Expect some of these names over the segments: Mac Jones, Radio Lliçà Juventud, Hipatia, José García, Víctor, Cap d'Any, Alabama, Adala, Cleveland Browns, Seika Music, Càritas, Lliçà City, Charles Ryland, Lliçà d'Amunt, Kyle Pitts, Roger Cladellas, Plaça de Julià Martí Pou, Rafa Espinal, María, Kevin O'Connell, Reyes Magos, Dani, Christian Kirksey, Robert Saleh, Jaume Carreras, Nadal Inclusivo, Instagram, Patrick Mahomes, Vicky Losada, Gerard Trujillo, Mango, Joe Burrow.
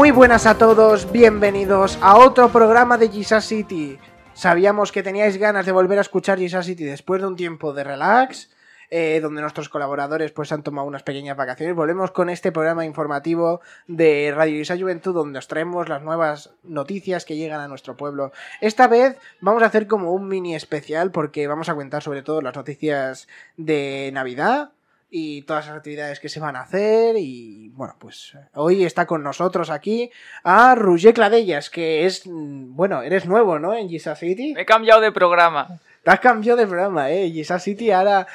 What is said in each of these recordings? Muy buenas a todos, bienvenidos a otro programa de GISA City. Sabíamos que teníais ganas de volver a escuchar GISA City después de un tiempo de relax, donde nuestros colaboradores pues han tomado unas pequeñas vacaciones. Volvemos con este programa informativo de Radio Lliçà Juventud, donde os traemos las nuevas noticias que llegan a nuestro pueblo. Esta vez vamos a hacer como un mini especial, porque vamos a contar sobre todo las noticias de Navidad y todas las actividades que se van a hacer. Y bueno, pues hoy está con nosotros aquí a Roger Cladellas, que es, bueno, eres nuevo, ¿no?, en GISA City. Me he cambiado de programa. Te has cambiado de programa, GISA City ahora...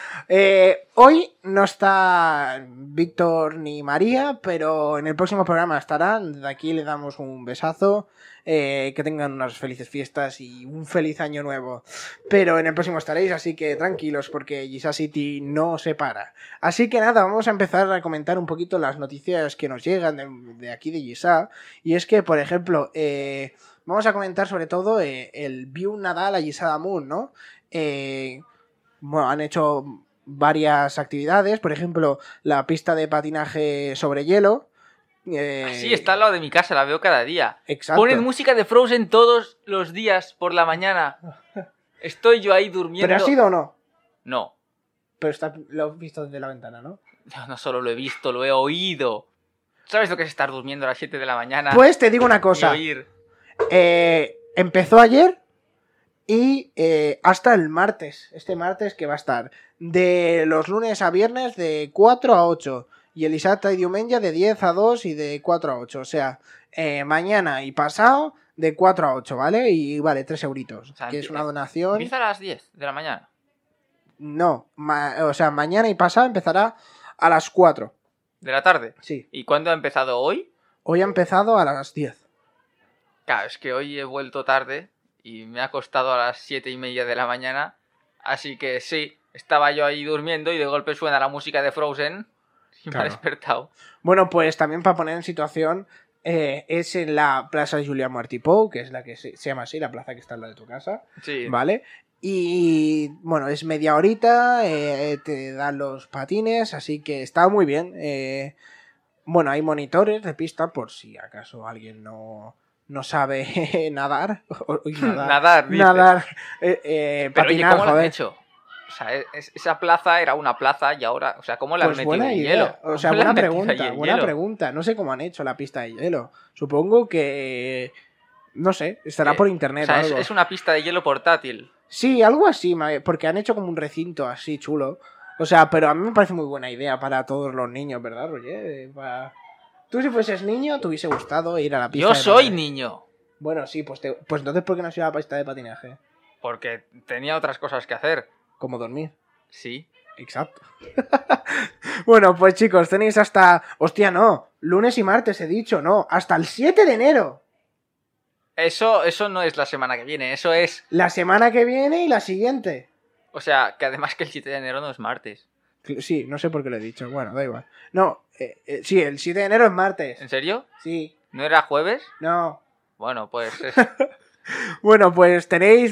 hoy no está Víctor ni María, pero en el próximo programa estarán. De aquí le damos un besazo. Que tengan unas felices fiestas y un feliz año nuevo. Pero en el próximo estaréis, así que tranquilos, porque GISA City no se para. Así que nada, vamos a empezar a comentar un poquito las noticias que nos llegan de aquí de GISA. Y es que, por ejemplo... vamos a comentar sobre todo el View Nadal a Lliçà d'Amunt, ¿no? Bueno, han hecho varias actividades, por ejemplo, la pista de patinaje sobre hielo. Sí, está al lado de mi casa, la veo cada día. Exacto. Ponen música de Frozen todos los días por la mañana. Estoy yo ahí durmiendo. ¿Pero has ido o no? No. Pero está, lo has visto desde la ventana, ¿no? No solo lo he visto, lo he oído. ¿Sabes lo que es estar durmiendo a las 7 de la mañana? Pues te digo una cosa. Empezó ayer y hasta el martes, este martes que va a estar de los lunes a viernes de 4 a 8 y el dissabte i diumenge de 10 a 2 y de 4 a 8, o sea, mañana y pasado de 4 a 8, ¿vale? Y vale, 3 euritos, o sea, que es una donación. ¿Empieza a las 10 de la mañana? No, o sea, mañana y pasado empezará a las 4. ¿De la tarde? Sí. ¿Y cuándo ha empezado hoy? Hoy ha empezado a las 10. Claro, es que hoy he vuelto tarde y me ha acostado a las 7:30 de la mañana, así que sí, estaba yo ahí durmiendo y de golpe suena la música de Frozen y claro, me ha despertado. Bueno, pues también para poner en situación, es en la Plaça de Julià Martí Pou, que es la que se llama así, la plaza que está al lado de tu casa, sí, ¿vale? Y bueno, es media horita, te dan los patines, así que está muy bien. Bueno, hay monitores de pista por si acaso alguien no sabe nadar. Nadar. Pero patinar, oye, ¿cómo lo han hecho? O sea, esa plaza era una plaza y ahora... O sea, ¿cómo la han metido en hielo? O sea, buena pregunta. No sé cómo han hecho la pista de hielo. Supongo que... No sé, estará por internet. O sea, algo. Es una pista de hielo portátil. Sí, algo así, porque han hecho como un recinto así chulo. O sea, pero a mí me parece muy buena idea para todos los niños, ¿verdad, Roger? Para... Tú, si fueses niño, te hubiese gustado ir a la pista. Yo soy niño. Bueno, sí, pues entonces, ¿por qué no has ido a la pista de patinaje? Porque tenía otras cosas que hacer. ¿Como dormir? Sí. Exacto. Bueno, pues chicos, tenéis hasta... Hostia, no. Lunes y martes, he dicho, no. Hasta el 7 de enero. Eso no es la semana que viene, eso es... La semana que viene y la siguiente. O sea, que además que el 7 de enero no es martes. Sí, no sé por qué lo he dicho. Bueno, da igual. No, sí, el 7 de enero es martes. ¿En serio? Sí. ¿No era jueves? No. Bueno, pues... Bueno, pues tenéis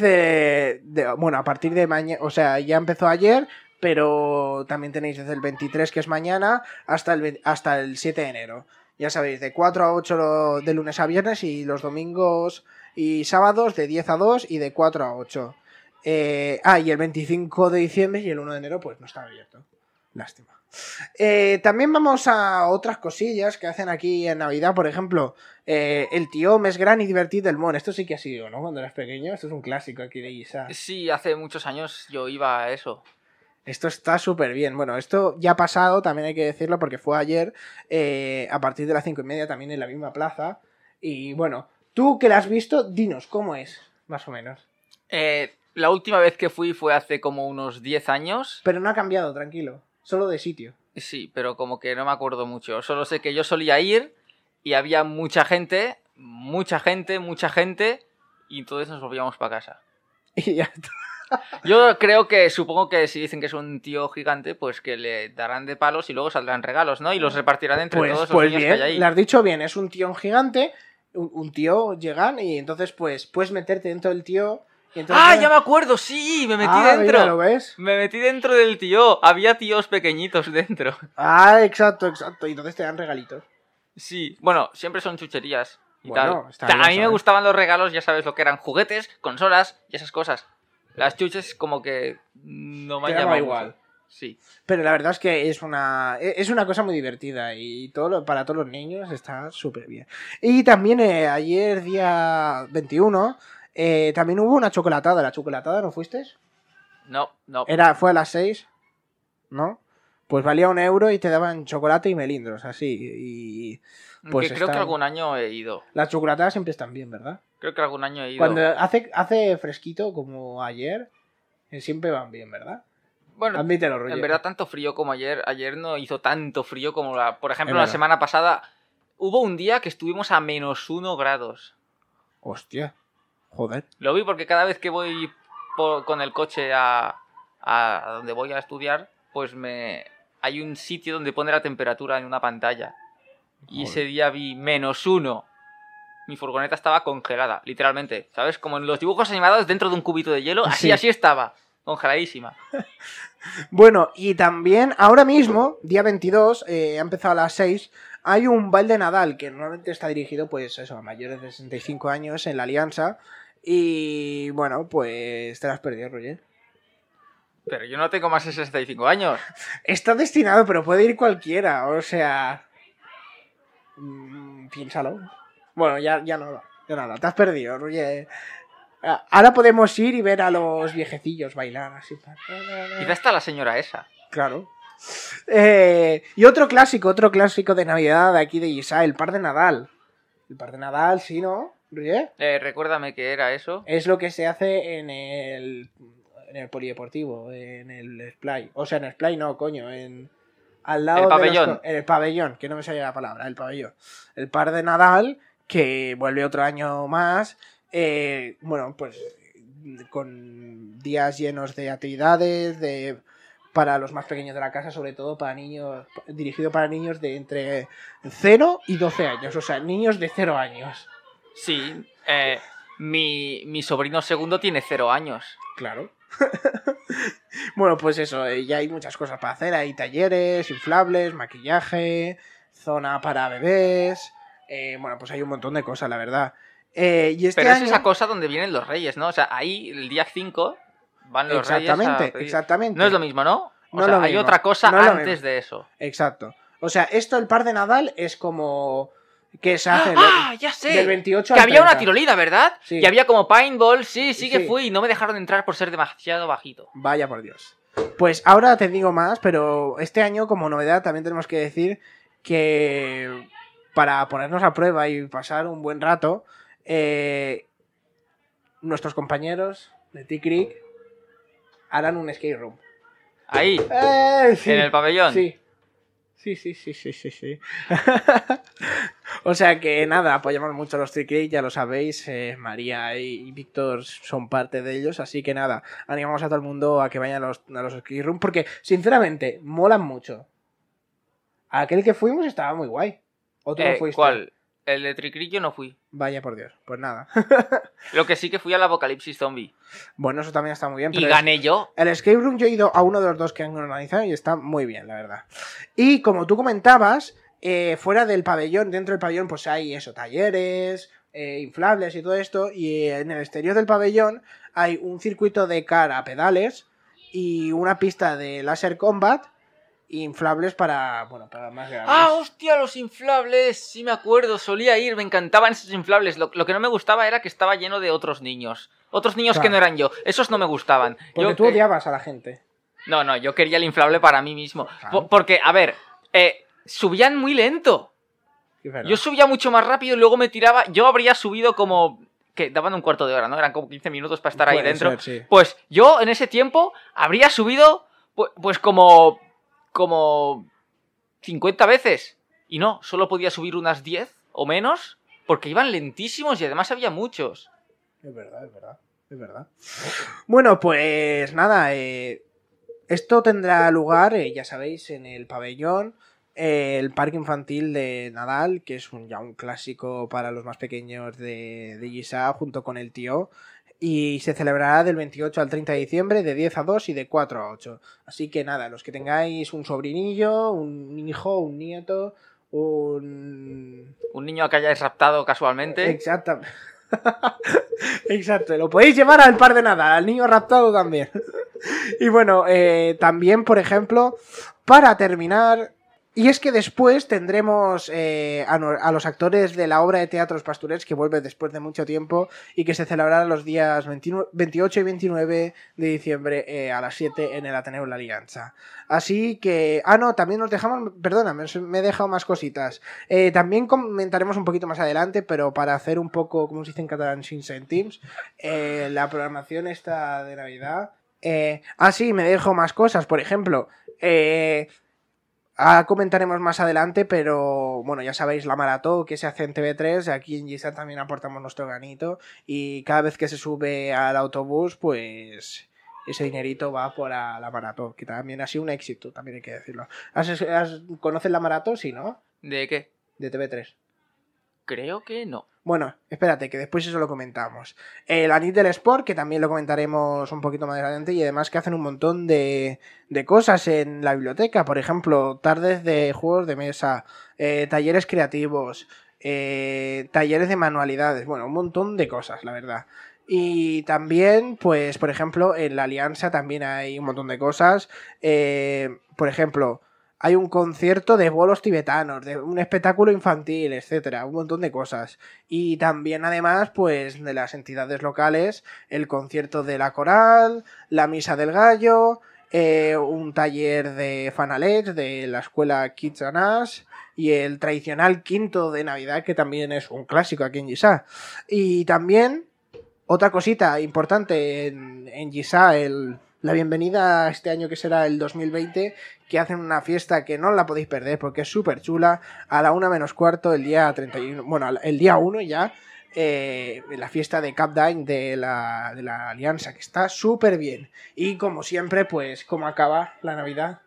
Bueno, a partir de mañana... O sea, ya empezó ayer, pero también tenéis desde el 23, que es mañana, hasta el 7 de enero. Ya sabéis, de 4 a 8 de lunes a viernes y los domingos y sábados de 10 a 2 y de 4 a 8. Y el 25 de diciembre y el 1 de enero pues no está abierto. Lástima. También vamos a otras cosillas que hacen aquí en Navidad. Por ejemplo, el tío més gran y divertit del món. Esto sí que ha sido, ¿no?, cuando eras pequeño. Esto es un clásico aquí de Lliçà. Sí, hace muchos años yo iba a eso. Esto está súper bien. Bueno, esto ya ha pasado, también hay que decirlo, porque fue ayer, a partir de las 5:30, también en la misma plaza. Y bueno, tú que la has visto, dinos, ¿cómo es? Más o menos. La última vez que fui fue hace como unos 10 años. Pero no ha cambiado, tranquilo. Solo de sitio. Sí, pero como que no me acuerdo mucho. Solo sé que yo solía ir y había mucha gente. Y entonces nos volvíamos para casa. Y ya está. Yo creo que, supongo que si dicen que es un tío gigante, pues que le darán de palos y luego saldrán regalos, ¿no? Y los repartirán entre todos los niños bien, que hay ahí. Lo has dicho bien, es un tío gigante. Un tío llegan y entonces pues puedes meterte dentro del tío... Entonces, ya me acuerdo, sí, me metí dentro. Mira, ¿lo ves? Me metí dentro del tío. Había tíos pequeñitos dentro. Exacto. Y entonces te dan regalitos. Sí, bueno, siempre son chucherías y bueno, tal. A mí me gustaban los regalos, ya sabes lo que eran, juguetes, consolas y esas cosas. Las chuches como que no me han llamado igual. Sí. Pero la verdad es que es una cosa muy divertida y para todos los niños está súper bien. Y también ayer, día 21, también hubo una chocolatada. ¿La chocolatada no fuiste? No. Fue a las 6, ¿no? Pues valía 1 euro y te daban chocolate y melindros, así. Y pues que creo que algún año he ido. Las chocolatadas siempre están bien, ¿verdad? Creo que algún año he ido. Cuando hace fresquito, como ayer, siempre van bien, ¿verdad? Bueno, admítelo, Roger. En verdad, tanto frío como ayer no hizo tanto frío como por ejemplo, la semana pasada. Hubo un día que estuvimos a -1 grados. Hostia, joder. Lo vi porque cada vez que voy con el coche a donde voy a estudiar, pues hay un sitio donde pone la temperatura en una pantalla. Joder. Y ese día vi -1. Mi furgoneta estaba congelada, literalmente. ¿Sabes? Como en los dibujos animados dentro de un cubito de hielo. Así, sí. Así estaba. Congeladísima. Bueno, y también ahora mismo, día 22, ha empezado a las 6, hay un baile de Nadal que normalmente está dirigido pues eso, a mayores de 65 años en la Alianza. Y bueno, pues te lo has perdido, Roger. Pero yo no tengo más de 65 años. Está destinado, pero puede ir cualquiera, o sea... piénsalo. Bueno, ya nada, te has perdido, Roger. Ahora podemos ir y ver a los viejecillos bailar así. Quizá está la señora esa. Claro. Y otro clásico de Navidad aquí de Gisá, el par de Nadal. El par de Nadal, sí, ¿no? ¿Roger? Recuérdame qué era eso. Es lo que se hace en el polideportivo, en el Splay. O sea, en el Splay no, coño, al lado del pabellón. En el pabellón, que no me salía la palabra, el pabellón. El par de Nadal, que vuelve otro año más. Bueno, pues con días llenos de actividades para los más pequeños de la casa, sobre todo para niños, dirigido para niños de entre 0 y 12 años, o sea, niños de 0 años. Sí, mi sobrino segundo tiene 0 años. Claro. Bueno, pues eso, ya hay muchas cosas para hacer, hay talleres, inflables, maquillaje, zona para bebés, bueno, pues hay un montón de cosas, la verdad. Y este pero año... es esa cosa donde vienen los reyes, ¿no? O sea, ahí el día 5 van los reyes. Exactamente. No es lo mismo, ¿no? Hay otra cosa no antes de eso. Exacto. O sea, esto, el par de Nadal, es como... que se hace ya sé. Del 28 al 30. Que había una tirolina, ¿verdad? Sí. Que había como paintball, sí que fui y no me dejaron entrar por ser demasiado bajito. Vaya por Dios. Pues ahora te digo más, pero este año, como novedad, también tenemos que decir que para ponernos a prueba y pasar un buen rato... nuestros compañeros de T-Crick harán un skate room. Ahí, sí, en el pabellón. Sí. O sea que nada, apoyamos mucho a los T-Crick, ya lo sabéis, María y Víctor son parte de ellos, así que nada, animamos a todo el mundo a que vayan a los skate room, porque sinceramente molan mucho. Aquel que fuimos estaba muy guay. ¿O tú no fuiste? ¿Cuál? El de Tricrillo no fui. Vaya por Dios, pues nada. Lo que sí que fui al Apocalipsis Zombie. Bueno, eso también está muy bien. Pero y gané yo. El escape room yo he ido a uno de los dos que han organizado y está muy bien, la verdad. Y como tú comentabas, fuera del pabellón, dentro del pabellón pues hay eso, talleres, inflables y todo esto. Y en el exterior del pabellón hay un circuito de cara a pedales y una pista de láser combat. Inflables para más grandes. ¡Ah, hostia, los inflables! Sí me acuerdo, solía ir, me encantaban esos inflables. Lo que no me gustaba era que estaba lleno de otros niños. Otros niños, claro, que no eran yo. Esos no me gustaban. Porque tú odiabas a la gente. No, yo quería el inflable para mí mismo. Claro. Porque, a ver, subían muy lento. Yo subía mucho más rápido y luego me tiraba... Yo habría subido como... que daban 1/4 de hora, ¿no? Eran como 15 minutos para estar ahí dentro. Sí. Pues yo, en ese tiempo, habría subido pues como 50 veces. Y no, solo podía subir unas 10 o menos, porque iban lentísimos y además había muchos. Es verdad. Bueno, pues nada, esto tendrá lugar, ya sabéis, en el pabellón, el parque infantil de Nadal, que es ya un clásico para los más pequeños de Lliçà, junto con el tío. Y se celebrará del 28 al 30 de diciembre, de 10 a 2 y de 4 a 8. Así que nada, los que tengáis un sobrinillo, un hijo, un nieto, un niño que hayáis raptado casualmente. Exacto. Exacto, lo podéis llevar al par de nada, al niño raptado también. Y bueno, también, por ejemplo, para terminar, y es que después tendremos a los actores de la obra de teatro Els Pastorets, que vuelve después de mucho tiempo y que se celebrará los días 28 y 29 de diciembre a las 7 en el Ateneo la Alianza. Así que... Ah, no, también nos dejamos... Perdona, me he dejado más cositas. También comentaremos un poquito más adelante, pero para hacer un poco, como se dice en catalán, sin centims, la programación esta de Navidad. Sí, me dejo más cosas. Por ejemplo... comentaremos más adelante, pero bueno, ya sabéis la maratón que se hace en TV3, aquí en GISA también aportamos nuestro granito y cada vez que se sube al autobús, pues ese dinerito va por la maratón, que también ha sido un éxito, también hay que decirlo. ¿Conoces la maratón? Sí, ¿no? ¿De qué? De TV3. Creo que no. Bueno, espérate, que después eso lo comentamos. La Nit de l'Esport, que también lo comentaremos un poquito más adelante, y además que hacen un montón de cosas en la biblioteca. Por ejemplo, tardes de juegos de mesa, talleres creativos, talleres de manualidades. Bueno, un montón de cosas, la verdad. Y también, pues, por ejemplo, en la Alianza también hay un montón de cosas. Por ejemplo... Hay un concierto de bolos tibetanos, de un espectáculo infantil, etcétera, un montón de cosas. Y también, además, pues de las entidades locales, el concierto de la coral, la misa del gallo, un taller de fanalets de la escuela Kids and Us, y el tradicional quinto de Navidad, que también es un clásico aquí en Lliçà. Y también, otra cosita importante en Lliçà, la bienvenida a este año que será el 2020, que hacen una fiesta que no la podéis perder porque es súper chula, a la 1:15 el día 31, bueno, el día 1 ya, la fiesta de Cap d'Any de la Alianza, que está súper bien. Y como siempre, pues, ¿cómo acaba la Navidad?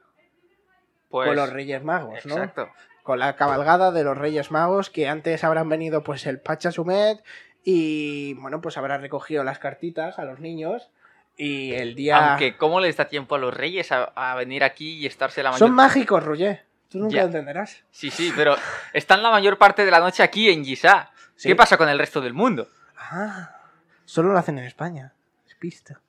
Pues, con los Reyes Magos, ¿no? Exacto. Con la cabalgada de los Reyes Magos, que antes habrán venido pues el Papà Xumet y, bueno, pues habrán recogido las cartitas a los niños. Y el día... Aunque, ¿cómo les da tiempo a los reyes a venir aquí y estarse la mayor... Son mágicos, Roger. Tú nunca lo entenderás. Sí, pero están la mayor parte de la noche aquí en Lliçà. ¿Sí? ¿Qué pasa con el resto del mundo? Solo lo hacen en España. Es pista.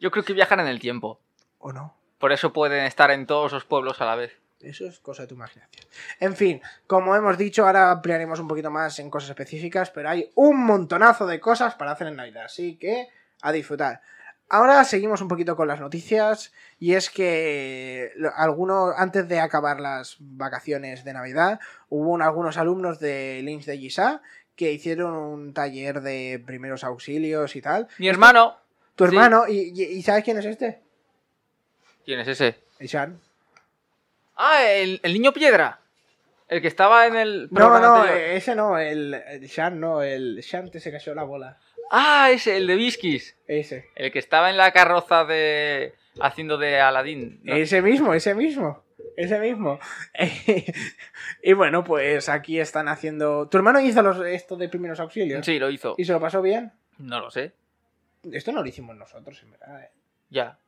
Yo creo que viajan en el tiempo. ¿O no? Por eso pueden estar en todos los pueblos a la vez. Eso es cosa de tu imaginación. En fin, como hemos dicho, ahora ampliaremos un poquito más en cosas específicas, pero hay un montonazo de cosas para hacer en Navidad, así que... a disfrutar. Ahora seguimos un poquito con las noticias, y es que algunos, antes de acabar las vacaciones de Navidad, hubo algunos alumnos del INS de Lliçà que hicieron un taller de primeros auxilios y tal. Mi hermano. Tu hermano, sí. ¿Y sabes quién es este? ¿Quién es ese? Ishan. El niño piedra. El que estaba en el... ese no, el Shan no, el Shan te se cayó la bola. Ese, el de Bisquis. Ese. El que estaba en la carroza de... haciendo de Aladín, ¿no? Ese mismo. Y bueno, pues aquí están haciendo... ¿Tu hermano hizo esto de primeros auxilios? Sí, lo hizo. ¿Y se lo pasó bien? No lo sé. Esto no lo hicimos nosotros, en verdad. Ya.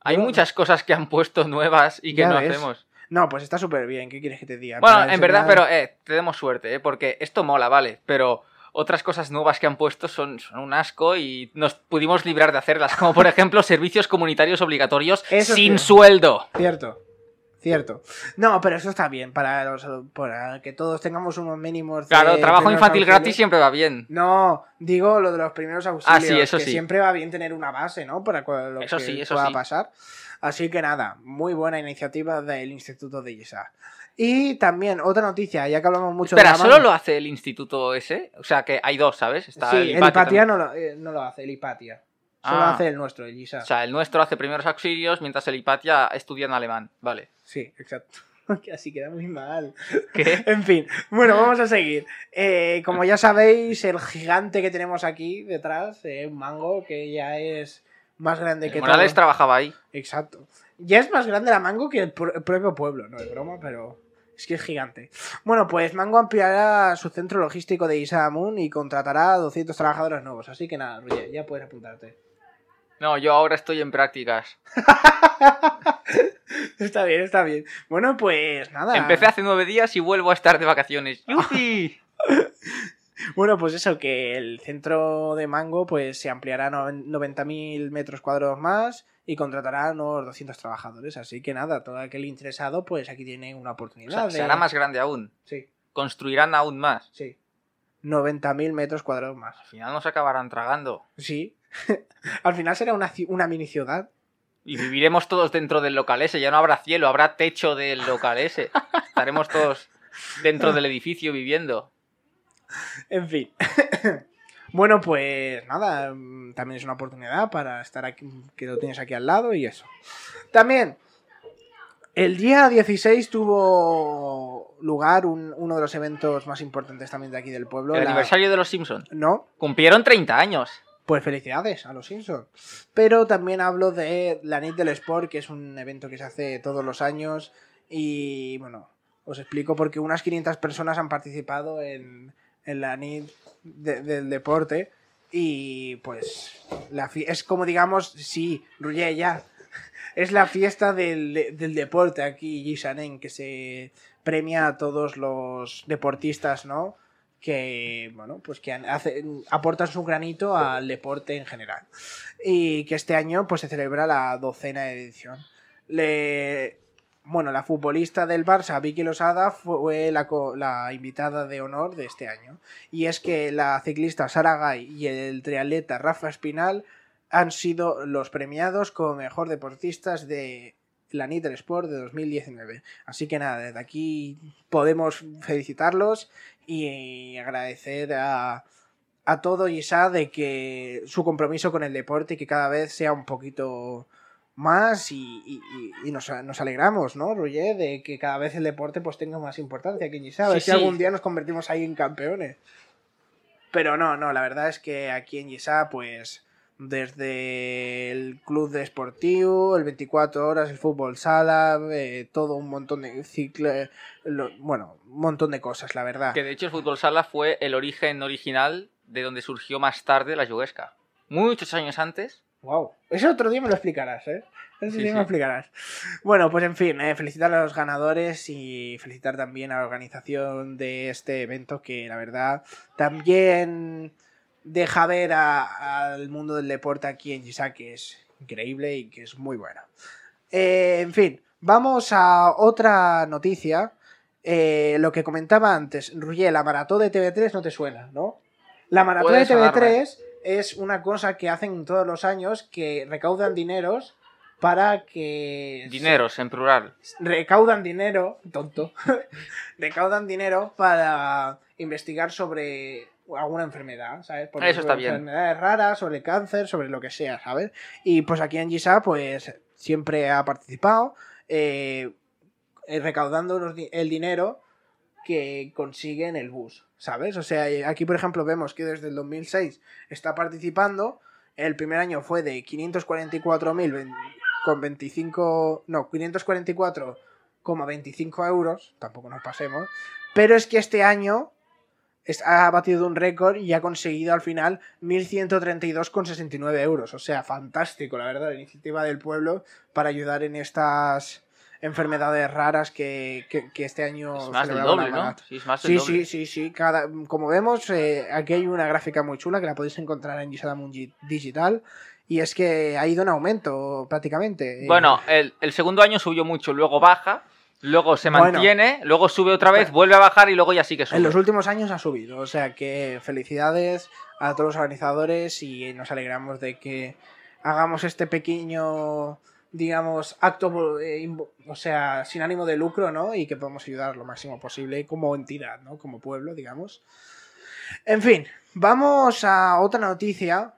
Hay muchas cosas que han puesto nuevas y que no hacemos. No, pues está súper bien. ¿Qué quieres que te diga? Bueno, en verdad, pero tenemos suerte, porque esto mola, vale, pero... Otras cosas nuevas que han puesto son un asco y nos pudimos librar de hacerlas. Como, por ejemplo, servicios comunitarios obligatorios sin sueldo. Cierto. No, pero eso está bien para que todos tengamos unos mínimos... Claro, trabajo infantil gratis siempre va bien. No, digo lo de los primeros auxilios. Sí, eso que sí. Siempre va bien tener una base, ¿no? Para lo eso que sí, eso pueda sí. pasar. Así que nada, muy buena iniciativa del Instituto de Lliçà. Y también, otra noticia, ya que hablamos mucho de la mano... ¿Pero solo lo hace el instituto ese? O sea, que hay dos, ¿sabes? Está sí, el Hipatia no lo hace, el Hipatia. Solo hace el nuestro, el Lliçà. O sea, el nuestro hace primeros auxilios, mientras el Hipatia estudia en alemán, vale. Sí, exacto. Así queda muy mal. ¿Qué? En fin, bueno, vamos a seguir. Como ya sabéis, el gigante que tenemos aquí detrás, Mango, que ya es... más grande que todo. Morales trabajaba ahí. Exacto. Ya es más grande la Mango que el propio pueblo. No es broma, pero es que es gigante. Bueno, pues Mango ampliará su centro logístico de Lliçà d'Amunt y contratará a 200 trabajadores nuevos. Así que nada, Roger, ya puedes apuntarte. No, yo ahora estoy en prácticas. Está bien, está bien. Bueno, pues nada. Empecé hace 9 días y vuelvo a estar de vacaciones. ¡Yupi! Bueno, pues eso, que el centro de Mango pues se ampliará 90.000 metros cuadrados más y contratará a unos 200 trabajadores. Así que nada, todo aquel interesado pues aquí tiene una oportunidad. O sea, será más grande aún. Sí. Construirán aún más. Sí. 90.000 metros cuadrados más. Al final nos acabarán tragando. Sí. Al final será una mini ciudad. Y viviremos todos dentro del local ese. Ya no habrá cielo, habrá techo del local ese. Estaremos todos dentro del edificio viviendo. En fin. Bueno, pues nada. También es una oportunidad para estar aquí, que lo tienes aquí al lado y eso. También, el día 16 tuvo lugar uno de los eventos más importantes también de aquí del pueblo. El aniversario de los Simpsons. No. Cumplieron 30 años. Pues felicidades a los Simpsons. Pero también hablo de la Nit de l'Esport, que es un evento que se hace todos los años. Y bueno, os explico porque unas 500 personas han participado en la Nit del deporte. Y pues es como digamos, sí, Roger, ya. Es la fiesta del deporte aquí, Gisanen, que se premia a todos los deportistas, ¿no? Que, bueno, pues que aportan su granito al deporte en general. Y que este año pues se celebra la 12ª edición. Bueno, la futbolista del Barça, Vicky Losada, fue la invitada de honor de este año. Y es que la ciclista Sara Gay y el triatleta Rafa Espinal han sido los premiados como mejor deportistas de la Nit del Sport de 2019. Así que nada, desde aquí podemos felicitarlos y agradecer a todo Lliçà de que su compromiso con el deporte y que cada vez sea un poquito más y nos alegramos, ¿no, Roger? De que cada vez el deporte pues tenga más importancia aquí en Lliçà. A ver si algún día nos convertimos ahí en campeones. Pero no, la verdad es que aquí en Lliçà pues desde el club de esportivo, el 24 horas, el fútbol sala, todo un montón de un montón de cosas, la verdad. Que de hecho el fútbol sala fue el origen original de donde surgió más tarde la juguesca. Muchos años antes. Wow, eso otro día me lo explicarás, ¿eh? Eso sí, me lo explicarás. Bueno, pues en fin, felicitar a los ganadores y felicitar también a la organización de este evento que la verdad también deja ver al mundo del deporte aquí en Lliçà, que es increíble y que es muy bueno. En fin, vamos a otra noticia. Lo que comentaba antes, Roger, la maratón de TV3 no te suena, ¿no? La maratón de TV3 es una cosa que hacen todos los años, que recaudan dineros para que... Dineros, en plural. Recaudan dinero, tonto. Recaudan dinero para investigar sobre alguna enfermedad, ¿sabes? Porque eso está bien. Enfermedades raras, sobre cáncer, sobre lo que sea, ¿sabes? Y pues aquí en Lliçà, pues siempre ha participado recaudando el dinero que consigue en el bus, ¿sabes? O sea, aquí por ejemplo vemos que desde el 2006 está participando. El primer año fue de 544,25 euros, tampoco nos pasemos. Pero es que este año ha batido un récord y ha conseguido al final 1.132,69 euros. O sea, fantástico, la verdad, la iniciativa del pueblo para ayudar en estas enfermedades raras que este año es más del doble, ¿no? Sí, es más del doble. Sí. Como vemos, aquí hay una gráfica muy chula que la podéis encontrar en Lliçà d'Amunt Digital. Y es que ha ido en aumento prácticamente. Bueno, el segundo año subió mucho, luego baja. Luego se mantiene, bueno, luego sube otra vez, vuelve a bajar y luego ya sí que sube. En los últimos años ha subido, o sea que felicidades a todos los organizadores y nos alegramos de que hagamos este pequeño, digamos, acto, o sea, sin ánimo de lucro, ¿no? Y que podamos ayudar lo máximo posible como entidad, ¿no? Como pueblo, digamos. En fin, vamos a otra noticia.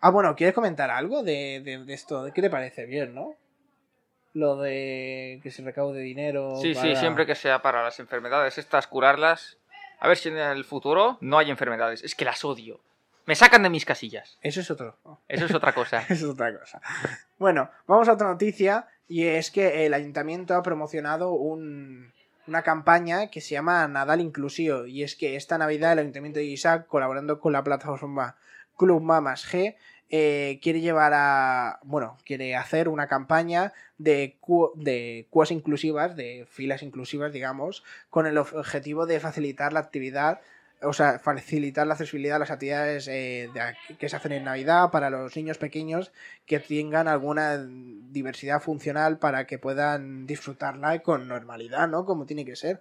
Ah, bueno, ¿quieres comentar algo de esto? ¿Qué te parece? Bien, ¿no? Lo de que se recaude dinero. Sí, para... sí, siempre que sea para las enfermedades estas, curarlas. A ver si en el futuro no hay enfermedades. Es que las odio. Me sacan de mis casillas. Eso es otro. Eso es otra cosa. Eso es otra cosa. Bueno, vamos a otra noticia. Y es que el ayuntamiento ha promocionado una campaña que se llama Nadal Inclusivo, y es que esta Navidad el Ayuntamiento de Guisá, colaborando con la plataforma Club Mamas G, quiere llevar a... bueno, quiere hacer una campaña de cuas inclusivas, de filas inclusivas, digamos, con el objetivo de facilitar la actividad, o sea, facilitar la accesibilidad a las actividades que se hacen en Navidad para los niños pequeños que tengan alguna diversidad funcional para que puedan disfrutarla con normalidad, ¿no? Como tiene que ser.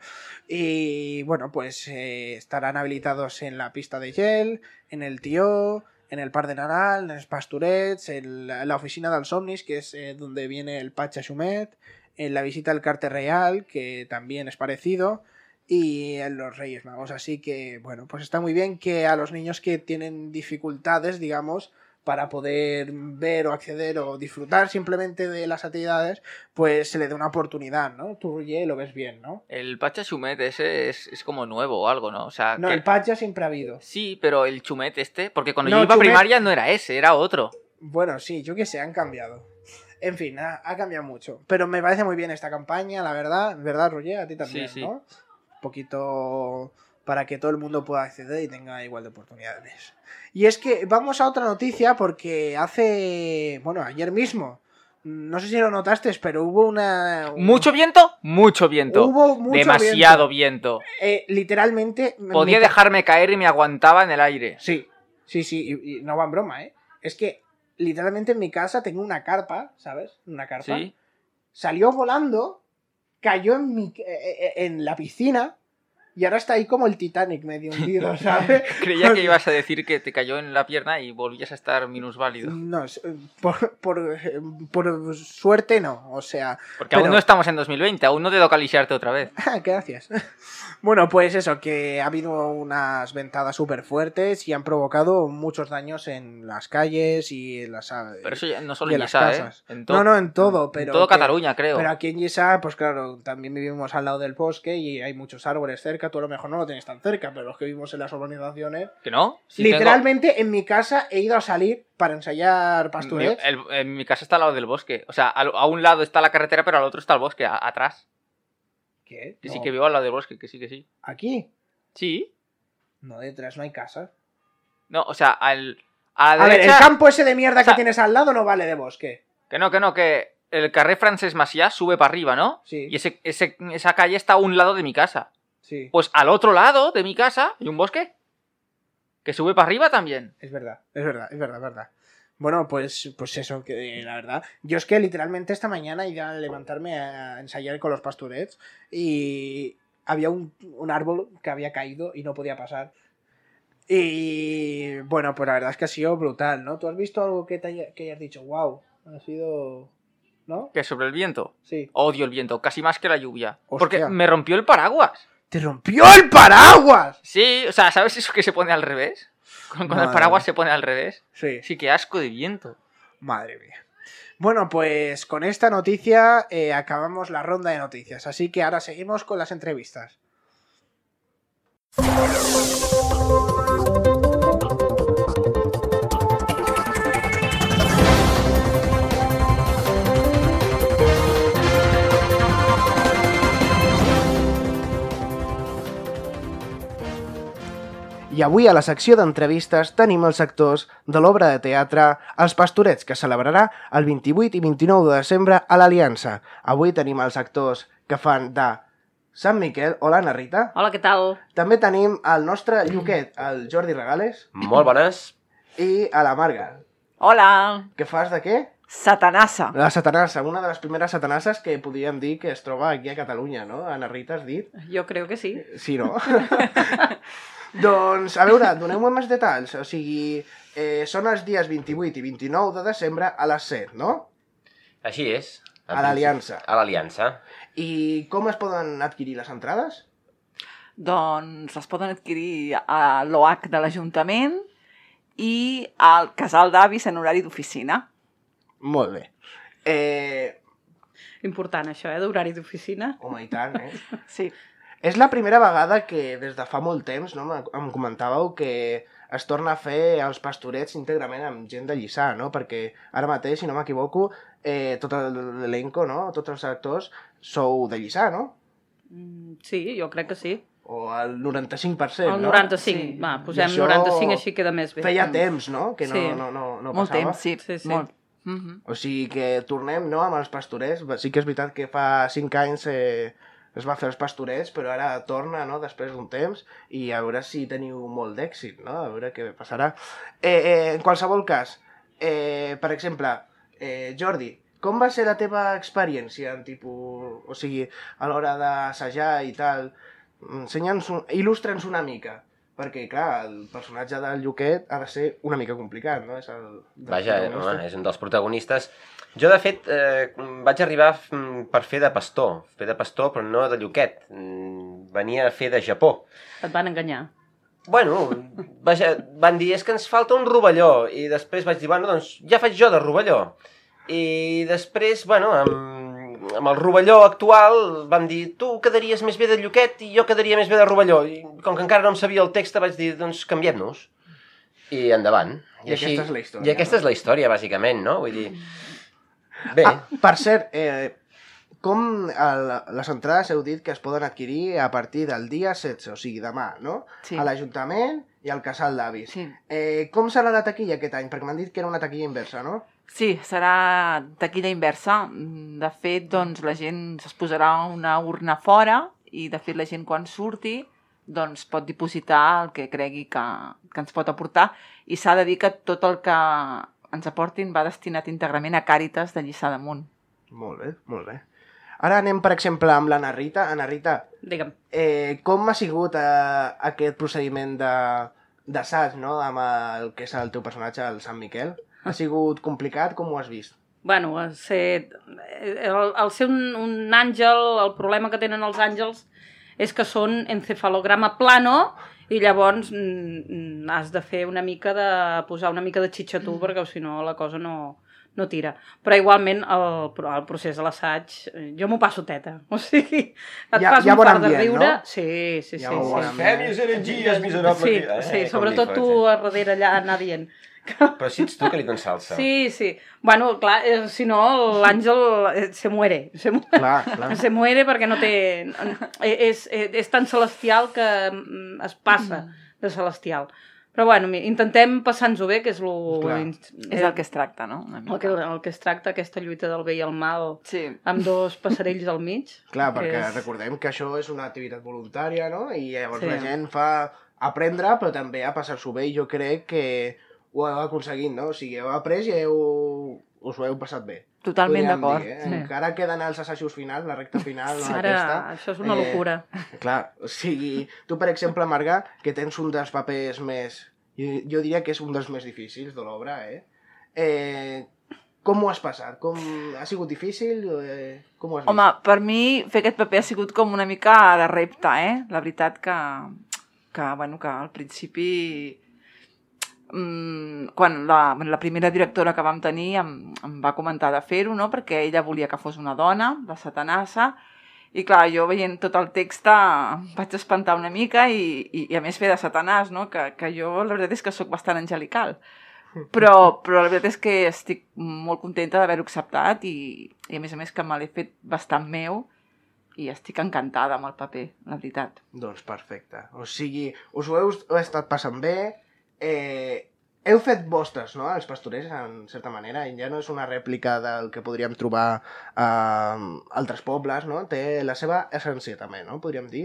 Y bueno, pues estarán habilitados en la pista de gel, en el Tió, en el Parc de Nadal, en Els Pastorets, en la oficina dels Somnis, que es donde viene el Papà Xumet, en la visita al Carter Real, que también es parecido, y en los Reyes Magos. Así que, bueno, pues está muy bien que a los niños que tienen dificultades, digamos, para poder ver o acceder o disfrutar simplemente de las actividades, pues se le da una oportunidad, ¿no? Tú, Roger, lo ves bien, ¿no? El Papà Xumet ese es como nuevo o algo, ¿no? O sea, no, que... el Papà siempre ha habido. Sí, pero el Xumet este, porque cuando yo iba a primaria no era ese, era otro. Bueno, sí, yo qué sé, han cambiado. En fin, ha cambiado mucho. Pero me parece muy bien esta campaña, la verdad. ¿Verdad, Roger? A ti también, sí, sí, ¿no? Un poquito... para que todo el mundo pueda acceder y tenga igual de oportunidades. Y es que vamos a otra noticia, porque hace... bueno, ayer mismo, no sé si lo notaste, pero hubo una... ¿Mucho viento? Mucho viento. Hubo mucho demasiado viento. Literalmente... podía dejarme caer y me aguantaba en el aire. Sí, sí, sí, y no va en broma, ¿eh? Es que literalmente en mi casa tengo una carpa, ¿sabes? Una carpa. Sí. Salió volando, cayó en la piscina... y ahora está ahí como el Titanic, medio hundido, ¿sabes? Creía que ibas a decir que te cayó en la pierna y volvías a estar minusválido. No, por suerte no, o sea... porque pero... aún no estamos en 2020, aún no te toca lisiarte otra vez. Gracias. Bueno, pues eso, que ha habido unas ventadas súper fuertes y han provocado muchos daños en las calles y en las... pero eso ya no solo en Lliçà, ¿eh? No, en todo, pero... en todo que... Cataluña, creo. Pero aquí en Lliçà, pues claro, también vivimos al lado del bosque y hay muchos árboles cerca. Tú a lo mejor no lo tienes tan cerca, pero los que vivimos en las urbanizaciones... ¿que no? Si literalmente tengo... en mi casa he ido a salir para ensayar Pastorets. En mi casa está al lado del bosque. O sea, a un lado está la carretera, pero al otro está el bosque, atrás. ¿Qué? Que no. Sí, que vivo al lado del bosque, que sí, que sí. ¿Aquí? Sí. No, detrás no hay casa. No, o sea, a ver, el campo ese de mierda, o sea, que tienes al lado no vale de bosque. Que el carrer Francesc Macià sube para arriba, ¿no? Sí. Y esa calle está a un lado de mi casa. Sí. Pues al otro lado de mi casa hay un bosque que sube para arriba también. Es verdad. Bueno, pues eso, que la verdad. Yo es que literalmente esta mañana iba a levantarme a ensayar con los Pastorets y había un árbol que había caído y no podía pasar. Y bueno, pues la verdad es que ha sido brutal, ¿no? ¿Tú has visto algo que hayas dicho, wow, ha sido...? ¿No? ¿Que sobre el viento? Sí. Odio el viento, casi más que la lluvia. Hostia. Porque me rompió el paraguas. ¡Te rompió el paraguas! Sí, o sea, ¿sabes eso que se pone al revés? Cuando el paraguas se pone al revés. Sí. Sí, qué asco de viento. Madre mía. Bueno, pues con esta noticia acabamos la ronda de noticias. Así que ahora seguimos con las entrevistas. I avui a la secció d'entrevistes tenim els actors de l'obra de teatre Els Pastorets, que celebrarà el 28 i 29 de desembre a l'Aliança. Avui tenim els actors que fan de Sant Miquel. Hola, Ana Rita. Hola, què tal? També tenim el nostre Lluquet, el Jordi Regales. Molt bones. I a la Marga. Hola. Què fas de què? Satanassa. La Satanassa, una de las primeras Satanasses que podríem dir que es troba aquí a Catalunya, no? Ana Rita, has dit? Jo crec que sí. Sí, no? Doncs, a veure, doneu-me més detalls. O sigui, són els dies 28 i 29 de desembre a les 7, no? Així és. A l'Aliança. A l'Aliança. I com es poden adquirir les entrades? Doncs les poden adquirir a l'OH de l'Ajuntament i al Casal d'Avis en horari d'oficina. Molt bé. Important, això, d'horari d'oficina. Home, i tant, eh? Sí. És la primera vegada que des de fa molt temps, no, em comentàveu que es torna a fer els Pastorets íntegrament amb gent de Lliçà, no? Perquè ara mateix, si no m'equivoco, tot l'elenco, no? Tots els actors sou de Lliçà, no? Sí, jo crec que sí. O el 95%, no? El 95, sí. Va, posem 95, així queda més bé. Feia temps, no? Que no, sí. No molt passava. Molt temps, sí. Molt. Mm-hmm. O sigui que tornem, no?, amb els pastorets. Sí que és veritat que fa 5 anys es va fer els pastorets, però ara torna, no?, després d'un temps, i a veure si teniu molt d'èxit, no?, a veure què passarà. En qualsevol cas, per exemple, Jordi, com va ser la teva experiència en tipus, o sigui, a l'hora d'assajar i tal? Il·lustra'ns una mica, perquè, clar, el personatge del Lluquet ha de ser una mica complicat, no? És el... Vaja, home, és un dels protagonistes. Jo, de fet, vaig arribar per fer de pastor, però no de Lluquet. Venia a fer de Japó. Et van enganyar? Bueno, vaja, van dir, és que ens falta un rovelló, i després vaig dir, bueno, doncs ja faig jo de rovelló. I després, bueno, amb el rovelló actual vam dir, tu quedaries més bé de Lluquet i jo quedaria més bé de rovelló, i com que encara no em sabia el text vaig dir, doncs canviem-nos i endavant. I així, aquesta és la història, bàsicament, no? Vull dir... Bé. Ah, per cert, com les entrades heu dit que es poden adquirir a partir del dia 16, o sigui, demà, no? Sí. A l'Ajuntament i al Casal d'Avis. Sí. Com serà la taquilla aquest any? Perquè m'han dit que era una taquilla inversa, no? Sí, serà taquilla inversa. De fet, doncs, la gent es posarà una urna fora i, de fet, la gent quan surti doncs pot dipositar el que cregui que ens pot aportar, i s'ha de dir que tot el que ens aportin va destinat íntegrament a Càritas de Lliçà d'Amunt. Molt bé, molt bé. Ara anem, per exemple, amb l'Anna Rita. Anna Rita, digue'm. Com ha sigut aquest procediment d'assaig, no?, amb el que és el teu personatge, el Sant Miquel? Ha sigut complicat? Com ho has vist? Bueno, al ser un àngel, el problema que tenen els àngels és que són encefalograma plano, i llavors has de fer una mica de... posar una mica de xitxatú, perquè si no la cosa no tira. Però igualment el procés de l'assaig, jo m'ho passo teta, o sigui, et fas un part de riure, no? Sí. Fèmies, energies, miserables. Sí, sobretot tu a darrere allà anar dient. Però si ets tu que li dones salsa. Sí. Bueno, clar, si no, l'àngel se muere. Clar. Se muere perquè no té... És tan celestial que es passa de celestial. Però bueno, intentem passar-nos-ho bé, que és és el que es tracta, no? El que es tracta, aquesta lluita del bé i el mal, sí, amb dos passarells al mig. Clar, perquè recordem que això és una activitat voluntària, no? I llavors la gent fa aprendre, però també a passar-s'ho bé, i jo crec que ho heu aconseguit, no? O sigui, heu après i us ho heu passat bé. Totalment d'acord. Sí. Encara queden els assajos finals, la recta final. Sí, ara, això és una locura. Clar, o sigui, tu, per exemple, Marga, que tens un dels papers més... Jo diria que és un dels més difícils de l'obra, com ho has passat? Ha sigut difícil? Com ho has vist? Home, per mi fer aquest paper ha sigut com una mica de repte, La veritat que al principi... quan la primera directora que vam tenir em va comentar de fer-ho, no?, perquè ella volia que fos una dona, la Satanassa, i clar, jo veient tot el text em vaig espantar una mica i a més fer de Satanàs, no?, que jo la veritat és que sóc bastant angelical, però la veritat és que estic molt contenta d'haver-ho acceptat i a més que me l'he fet bastant meu i estic encantada amb el paper, la veritat. Doncs perfecte, o sigui, us ho heu estat passant bé. Heu fet vostres, no?, els pastorets, en certa manera, i ja no és una rèplica del que podríem trobar a altres pobles, no? Té la seva essència també, no?, podríem dir.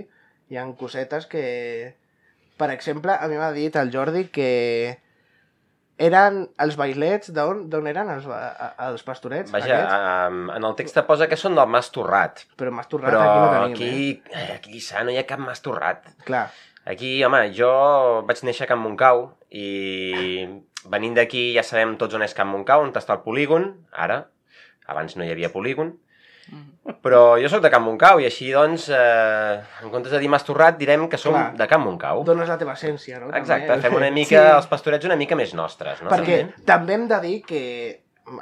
Hi ha cosetes que... Per exemple, a mi m'ha dit el Jordi que eren els bailets, d'on eren els pastorets? Vaja, en el text posa que són del Mas Torrat. Però Mas Torrat aquí no tenim. Però aquí Lliçà no hi ha cap Mas Torrat. Clar. Aquí, home, jo vaig néixer a Can Montcau i venint d'aquí ja sabem tots on és Can Montcau, on està el polígon, ara. Abans no hi havia polígon. Però jo sóc de Can Montcau i així, doncs, en comptes de dir Mas Torrat, direm que som de Can Montcau. Dones la teva essència, no? Exacte, també. Fem una mica els pastorets una mica més nostres, no? Perquè també hem de dir que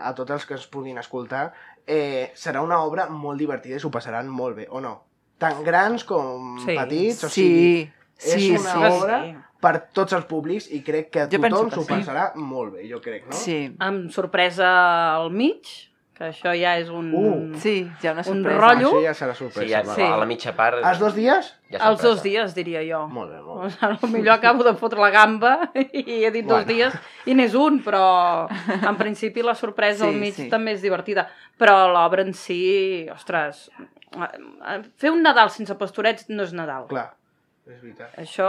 a tots els que ens puguin escoltar serà una obra molt divertida i s'ho passaran molt bé, o no? Tan grans com petits, o sigui... és una obra per tots els públics i crec que tothom s'ho passarà molt bé, jo crec, no? Sí. Amb sorpresa al mig, que això ja és un... Sí, hi ha una sorpresa. Un rotllo. Això ja serà sorpresa. Sí, ja, a la mitja part... Els 2 dies? Ja els 2 dies, diria jo. Molt bé, molt bé. O sigui, potser acabo de fotre la gamba i he dit 2 dies i n'és un, però en principi la sorpresa al mig també és divertida. Però l'obra en si, ostres, fer un Nadal sense Pastorets no és Nadal. Clar, és veritat. Això,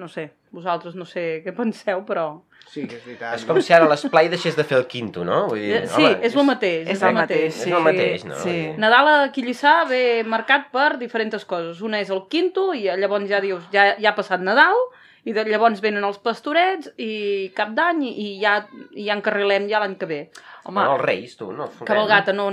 no sé, vosaltres no sé què penseu, però... Sí, és veritat. És com si ara l'Splay deixés de fer el quinto, no? Vull dir, sí, home, és el mateix. És el mateix, sí. És el mateix, no? Sí. Nadal aquí a Lliçà ve marcat per diferents coses. Una és el quinto i llavors ja dius, ja ha passat Nadal i llavors venen els Pastorets i Cap d'Any i ja encarrilem ja l'any que ve. Home, no, els Reis, tu, no? Cabalgata, no.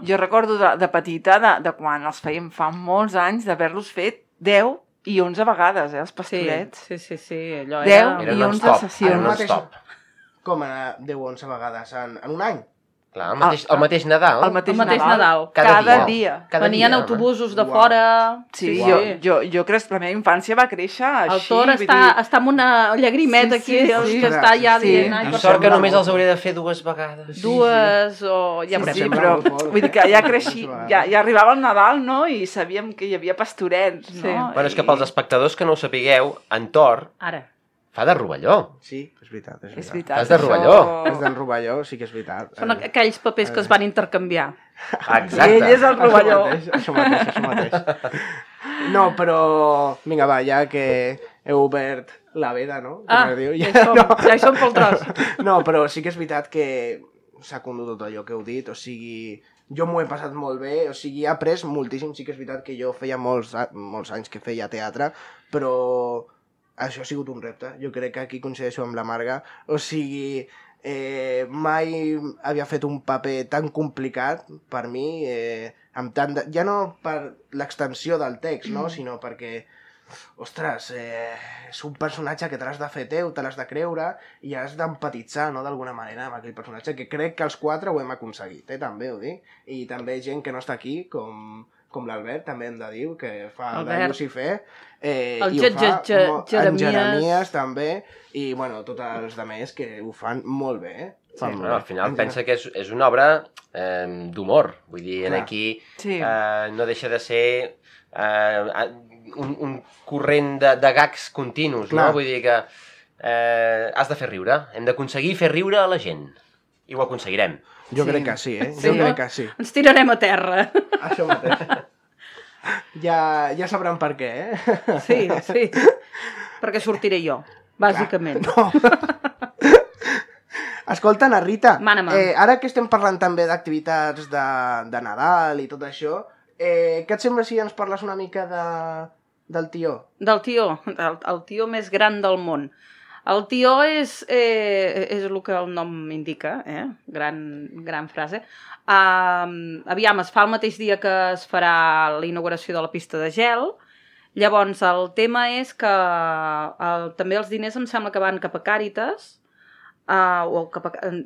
Jo recordo de petita, de quan els fèiem fa molts anys, d'haver-los fet 10 i 11 vegades, els Pastorets. Sí, allò era... 10 i 11 sessions. Com a 10 o 11 vegades en un any? Clar, el mateix Nadal. El mateix Nadal. Cada dia. Venien autobusos de fora... Sí, jo crec que la meva infància va créixer així. El Tor està amb una llagrimeta aquí, que està ja dient... Em sort que només els hauré de fer 2 vegades. 2 o... Sí, però vull dir que ja creixia, ja arribava el Nadal, no? I sabíem que hi havia Pastorets, no? Bueno, és que pels espectadors que no ho sapigueu, en Tor... Ara... Fa de rovelló. Sí, és veritat. És veritat. Fas de rovelló. Fas d'en rovelló, sí que és veritat. Són aquells papers que es van intercanviar. Exacte. I ell és el rovelló. Això mateix. No, però... Vinga, va, ja que heu obert la veda, no? Ja hi som pel tros. No, però sí que és veritat que s'ha condut tot allò que heu dit, o sigui... Jo m'ho he passat molt bé, o sigui, he après moltíssim. Sí que és veritat que jo feia molts anys que feia teatre, però... Això ha sigut un repte, jo crec que aquí coincideixo amb la Marga, o sigui, mai havia fet un paper tan complicat per mi, amb tant de... ja no per l'extensió del text, no? Sinó perquè, ostres, és un personatge que te l'has de fer teu, te l'has de creure i has d'empatitzar, no?, d'alguna manera amb aquell personatge, que crec que els 4 ho hem aconseguit, també ho dic, i també gent que no està aquí, com l'Albert, també hem de dir, que fa de Lucifer, i ho fa en Jeremies, també, i, bueno, tots els altres que ho fan molt bé. Al final pensa que és una obra d'humor, vull dir, aquí no deixa de ser un corrent de gags continus, no? Vull dir que has de fer riure, hem d'aconseguir fer riure a la gent, i ho aconseguirem. Jo crec que sí, eh? Jo crec que sí. Ens tirarem a terra. Això mateix. Ja sabran per què, eh? Sí. Perquè sortiré jo, bàsicament. No. Escolta, Ana Rita, ara que estem parlant també d'activitats de Nadal i tot això, què et sembla si ens parles una mica del tió? Del tió, el tió més gran del món. El tió és el que el nom indica, gran frase. Aviam, es fa el mateix dia que es farà la inauguració de la pista de gel. Llavors, el tema és que també els diners em sembla que van cap a Càritas.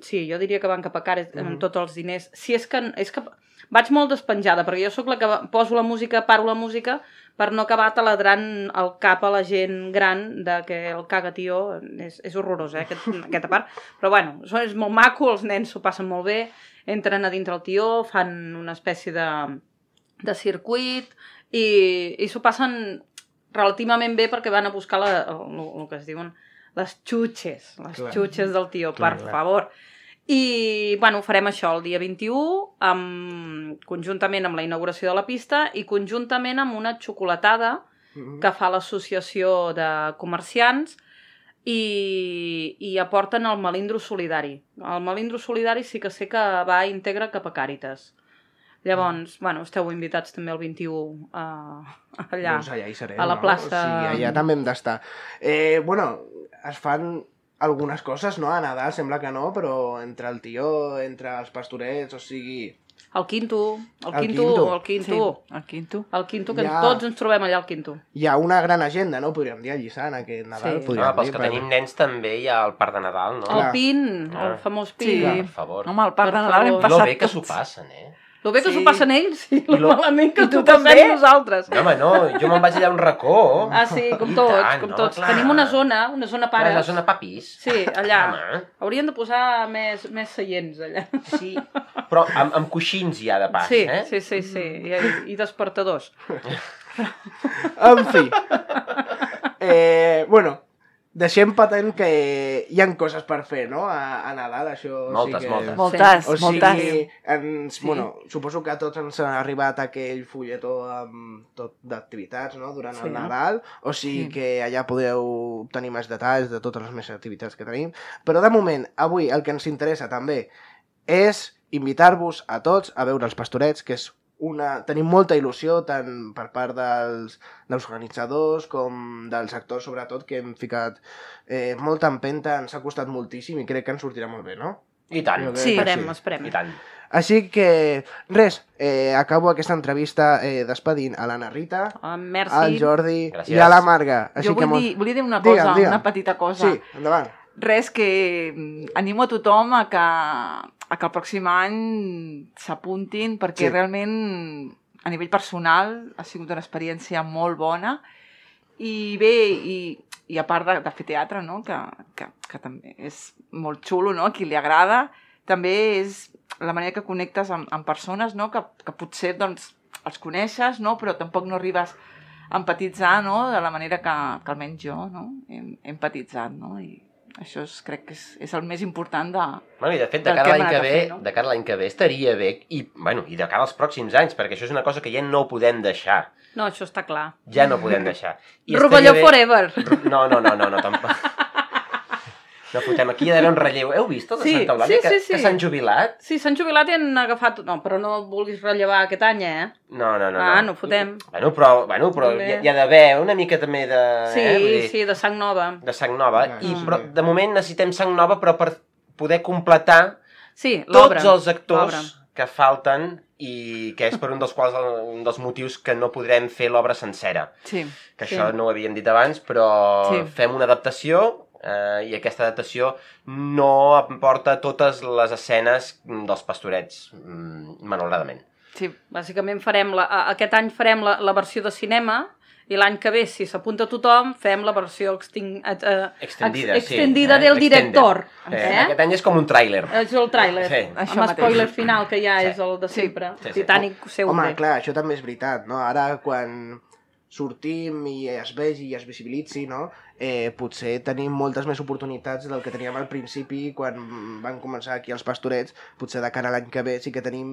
Sí, jo diria que van cap a Càritas amb tots els diners. Si és que vaig molt despenjada, perquè jo sóc la que poso la música, paro la música... per no acabar taladrant el cap a la gent gran de que el caga tió és horrorós, aquesta part. Però bueno, és molt maco, els nens s'ho passen molt bé, entren a dintre el tió, fan una espècie de circuit i s'ho passen relativament bé perquè van a buscar el que es diuen les xutxes del tió, per favor. I, bueno, farem això el dia 21, conjuntament amb la inauguració de la pista i conjuntament amb una xocolatada que fa l'associació de comerciants i aporten el Melindro Solidari. El Melindro Solidari sí que sé que va íntegre cap a Càritas. Llavors, bueno, esteu invitats també el 21 allà, doncs allà hi serem, a la plaça... No? O sigui, allà també hem d'estar. Bueno, es fan... algunes coses, no? A Nadal sembla que no, però entre el tió, entre els Pastorets, o sigui... El quinto, que tots ens trobem allà al quinto. Hi ha una gran agenda, no? Podríem dir a Lliçà en aquest Nadal. Pels que tenim nens també hi ha el parc de Nadal, no? El pin, el famós pin. Sí, per favor. Home, el parc de Nadal hem passat tots. Lo bé que s'ho passen, eh? El bé que s'ho passen ells i el malament que tu també nosaltres. No, home, no, jo me'n vaig allà a un racó. Ah, sí, com tots, tant, com tots. No, tenim una zona pares. Clar, la zona papis. Sí, allà. Home. Haurien de posar més seients allà. Sí, però amb coixins hi ha de pas, sí, eh? Sí, sí, sí, i despertadors. En fi. Bueno, deixem patent que hi ha coses per fer, no? A Nadal, això... Moltes, sí que... moltes. O sigui, moltes. Bueno, suposo que a tots ens ha arribat aquell fulletó amb tot d'activitats, no? Durant el Nadal. O sigui que allà podeu obtenir més detalls de totes les més activitats que tenim. Però de moment, avui el que ens interessa també és invitar-vos a tots a veure Els Pastorets, que és tenim molta il·lusió tant per part dels organitzadors com dels actors, sobretot, que hem ficat molta empenta, ens ha costat moltíssim i crec que ens sortirà molt bé, no? I tant. Sí, esperem. I tant. Així que, res, acabo aquesta entrevista despedint a l'Anna Rita, al Jordi i a la Marga. Així jo volia dir una cosa, una petita cosa. Sí, endavant. Res, que animo a tothom a que el pròxim any s'apuntin, perquè realment a nivell personal ha sigut una experiència molt bona i bé, i a part de fer teatre, no? que també és molt xulo, no? A qui li agrada, també és la manera que connectes amb persones, no? que potser doncs, els coneixes, no? Però tampoc no arribes a empatitzar, no? De la manera que almenys jo, no? he empatitzat, no? I això crec que és el més important de... Bueno, i de fet, de cara a l'any que ve estaria bé, i de cara als pròxims anys, perquè això és una cosa que ja no podem deixar. No, això està clar. Ja no podem deixar. Rovelló forever! No, tampoc. No fotem, aquí hi ha d'haver un relleu. Heu vist el de Santa Eulàlia, que s'han jubilat? Sí, s'han jubilat i han agafat... No, però no vulguis rellevar aquest any, eh? No. Ah, no fotem. Però hi ha d'haver una mica també de... Sí, de sang nova. De sang nova. I de moment necessitem sang nova, però per poder completar tots els actors que falten i que és per un dels motius que no podrem fer l'obra sencera. Que això no ho havíem dit abans, però fem una adaptació... i aquesta adaptació no aporta totes les escenes dels Pastorets, malauradament. Sí, bàsicament aquest any farem la versió de cinema i l'any que ve, si s'apunta tothom, fem la versió extendida del director. Aquest any és com un tràiler. És el tràiler, amb spoiler final, que ja és el de sempre. Titanic, seu bé. Home, clar, això també és veritat, no? Ara, quan sortim i es vegi i es visibilitzi, no? Potser tenim moltes més oportunitats del que teníem al principi quan van començar aquí Els Pastorets. Potser de cara a l'any que ve sí que tenim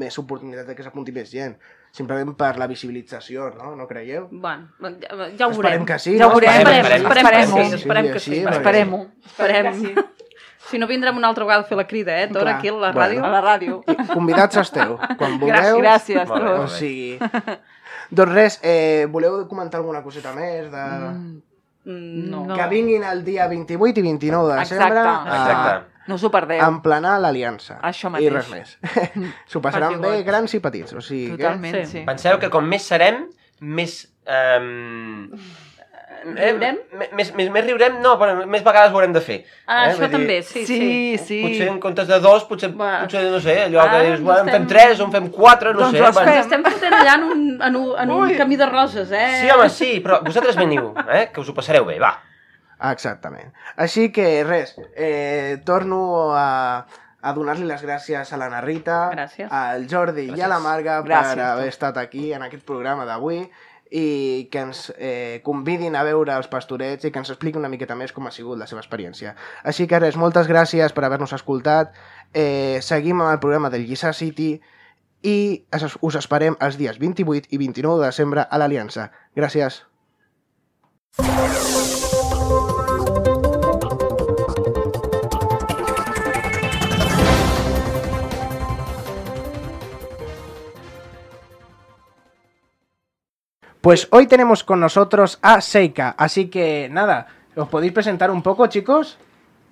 més oportunitats que s'apunti més gent. Simplement per la visibilització, no? No creieu? Bueno, ja ho veurem. Esperem que sí. Esperem-ho. Esperem-ho. Si no, vindrem una altra vegada a fer la crida, Tora, aquí a la ràdio. A la ràdio. Convidats esteu, quan vulgueu. Gràcies, tots. O sigui... Doncs res, voleu comentar alguna coseta més? No. Que vinguin el dia 28 i 29 de desembre. Exacte. No us ho perdeu. Emplenar l'Aliança. Això mateix. I res més. S'ho passaran bé, grans i petits. O sigui, totalment, sí. Penseu que com més serem, més... riurem? Més riurem, no, però més vegades ho haurem de fer. Això també, sí. Potser en comptes de dos, potser no sé, allò que dius, en fem tres o en fem quatre, no sé. Doncs estem fotent allà en un camí de roses, eh? Sí, home, sí, però vosaltres veniu, que us ho passareu bé, va. Exactament. Així que, res, torno a donar-li les gràcies a l'Anna Rita, al Jordi i a la Marga per haver estat aquí en aquest programa d'avui, i que ens convidin a veure Els Pastorets i que ens expliqui una miqueta més com ha sigut la seva experiència. Així que res, moltes gràcies per haver-nos escoltat, seguim amb el programa del Lliçà City i us esperem els dies 28 i 29 de desembre a l'Aliança. Gràcies. Pues hoy tenemos con nosotros a Seika, así que nada, ¿os podéis presentar un poco, chicos?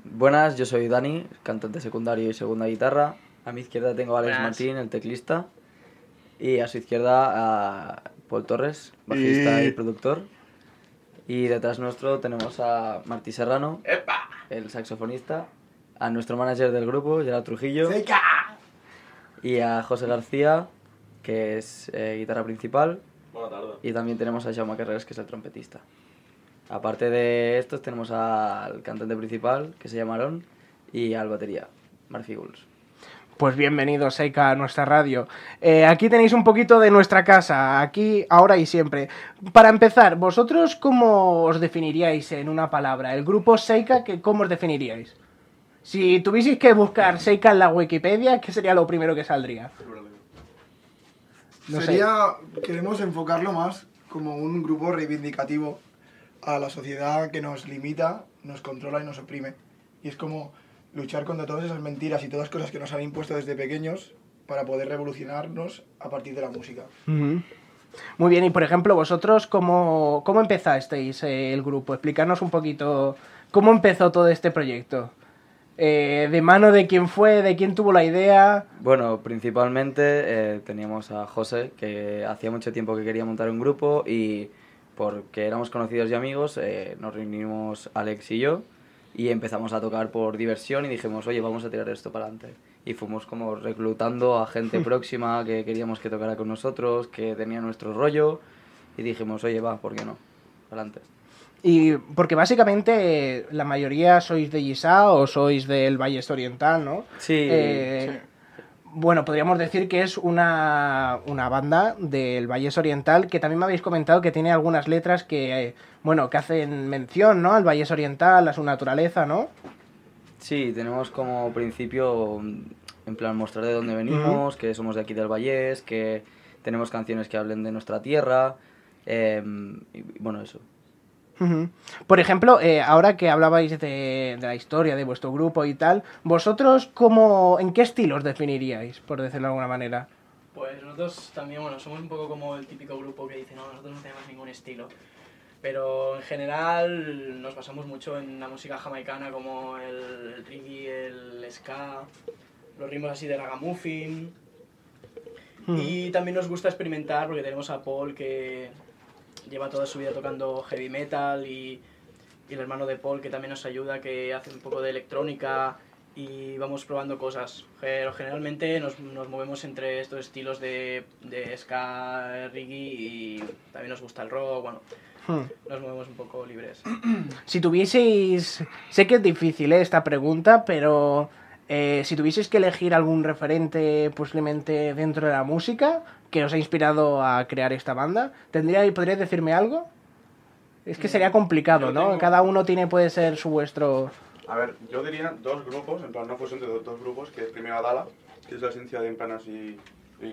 Buenas, yo soy Dani, cantante secundario y segunda guitarra. A mi izquierda tengo a Alex Martín, el teclista. Y a su izquierda a Paul Torres, bajista y productor. Y detrás nuestro tenemos a Martí Serrano, el saxofonista. A nuestro manager del grupo, Gerard Trujillo. ¡Seika! y a José García, que es guitarra principal. Buena tarde. Y también tenemos a Jaume Carreras, que es el trompetista. Aparte de estos, tenemos al cantante principal, que se llama Aarón, y al batería, Marci Guls. Pues bienvenidos, Seika, a nuestra radio. Aquí tenéis un poquito de nuestra casa, aquí, ahora y siempre. Para empezar, ¿vosotros cómo os definiríais en una palabra? El grupo Seika, ¿cómo os definiríais? Si tuvieseis que buscar Seika en la Wikipedia, ¿qué sería lo primero que saldría? No sería, sé. Queremos enfocarlo más como un grupo reivindicativo a la sociedad que nos limita, nos controla y nos oprime. Y es como luchar contra todas esas mentiras y todas las cosas que nos han impuesto desde pequeños para poder revolucionarnos a partir de la música. Uh-huh. Muy bien, y por ejemplo, vosotros, ¿cómo empezasteis el grupo? Explicarnos un poquito cómo empezó todo este proyecto. ¿De mano de quién fue? ¿De quién tuvo la idea? Bueno, principalmente teníamos a José, que hacía mucho tiempo que quería montar un grupo y porque éramos conocidos y amigos, nos reunimos Alex y yo y empezamos a tocar por diversión y dijimos, oye, vamos a tirar esto para adelante. Y fuimos como reclutando a gente próxima que queríamos que tocara con nosotros, que tenía nuestro rollo, y dijimos, oye, va, ¿por qué no? Para adelante. Y porque básicamente la mayoría sois de GISA o sois del Vallès Oriental, ¿no? Sí, sí. Bueno, podríamos decir que es una banda del Vallès Oriental, que también me habéis comentado que tiene algunas letras que hacen mención, ¿no?, al Vallès Oriental, a su naturaleza, ¿no? Sí, tenemos como principio, en plan, mostrar de dónde venimos, que somos de aquí del Vallès, que tenemos canciones que hablen de nuestra tierra, eso. Uh-huh. Por ejemplo, ahora que hablabais de la historia de vuestro grupo y tal, ¿vosotros en qué estilo os definiríais, por decirlo de alguna manera? Pues nosotros también, somos un poco como el típico grupo que dice, no, nosotros no tenemos ningún estilo. Pero en general nos basamos mucho en la música jamaicana, como el reggae, el ska, los ritmos así de ragamuffin. Uh-huh. Y también nos gusta experimentar porque tenemos a Paul, que lleva toda su vida tocando heavy metal, y el hermano de Paul, que también nos ayuda, que hace un poco de electrónica, y vamos probando cosas. Pero generalmente nos movemos entre estos estilos de ska, reggae, y también nos gusta el rock, nos movemos un poco libres. Si tuvieseis, sé que es difícil esta pregunta, pero si tuvieseis que elegir algún referente posiblemente dentro de la música que os ha inspirado a crear esta banda, ¿podríais decirme algo? Es que sería complicado, ¿no? Cada uno puede ser su vuestro. A ver, yo diría dos grupos, en plan una fusión de dos grupos, que es primero Adala, que es la esencia de Emplanas y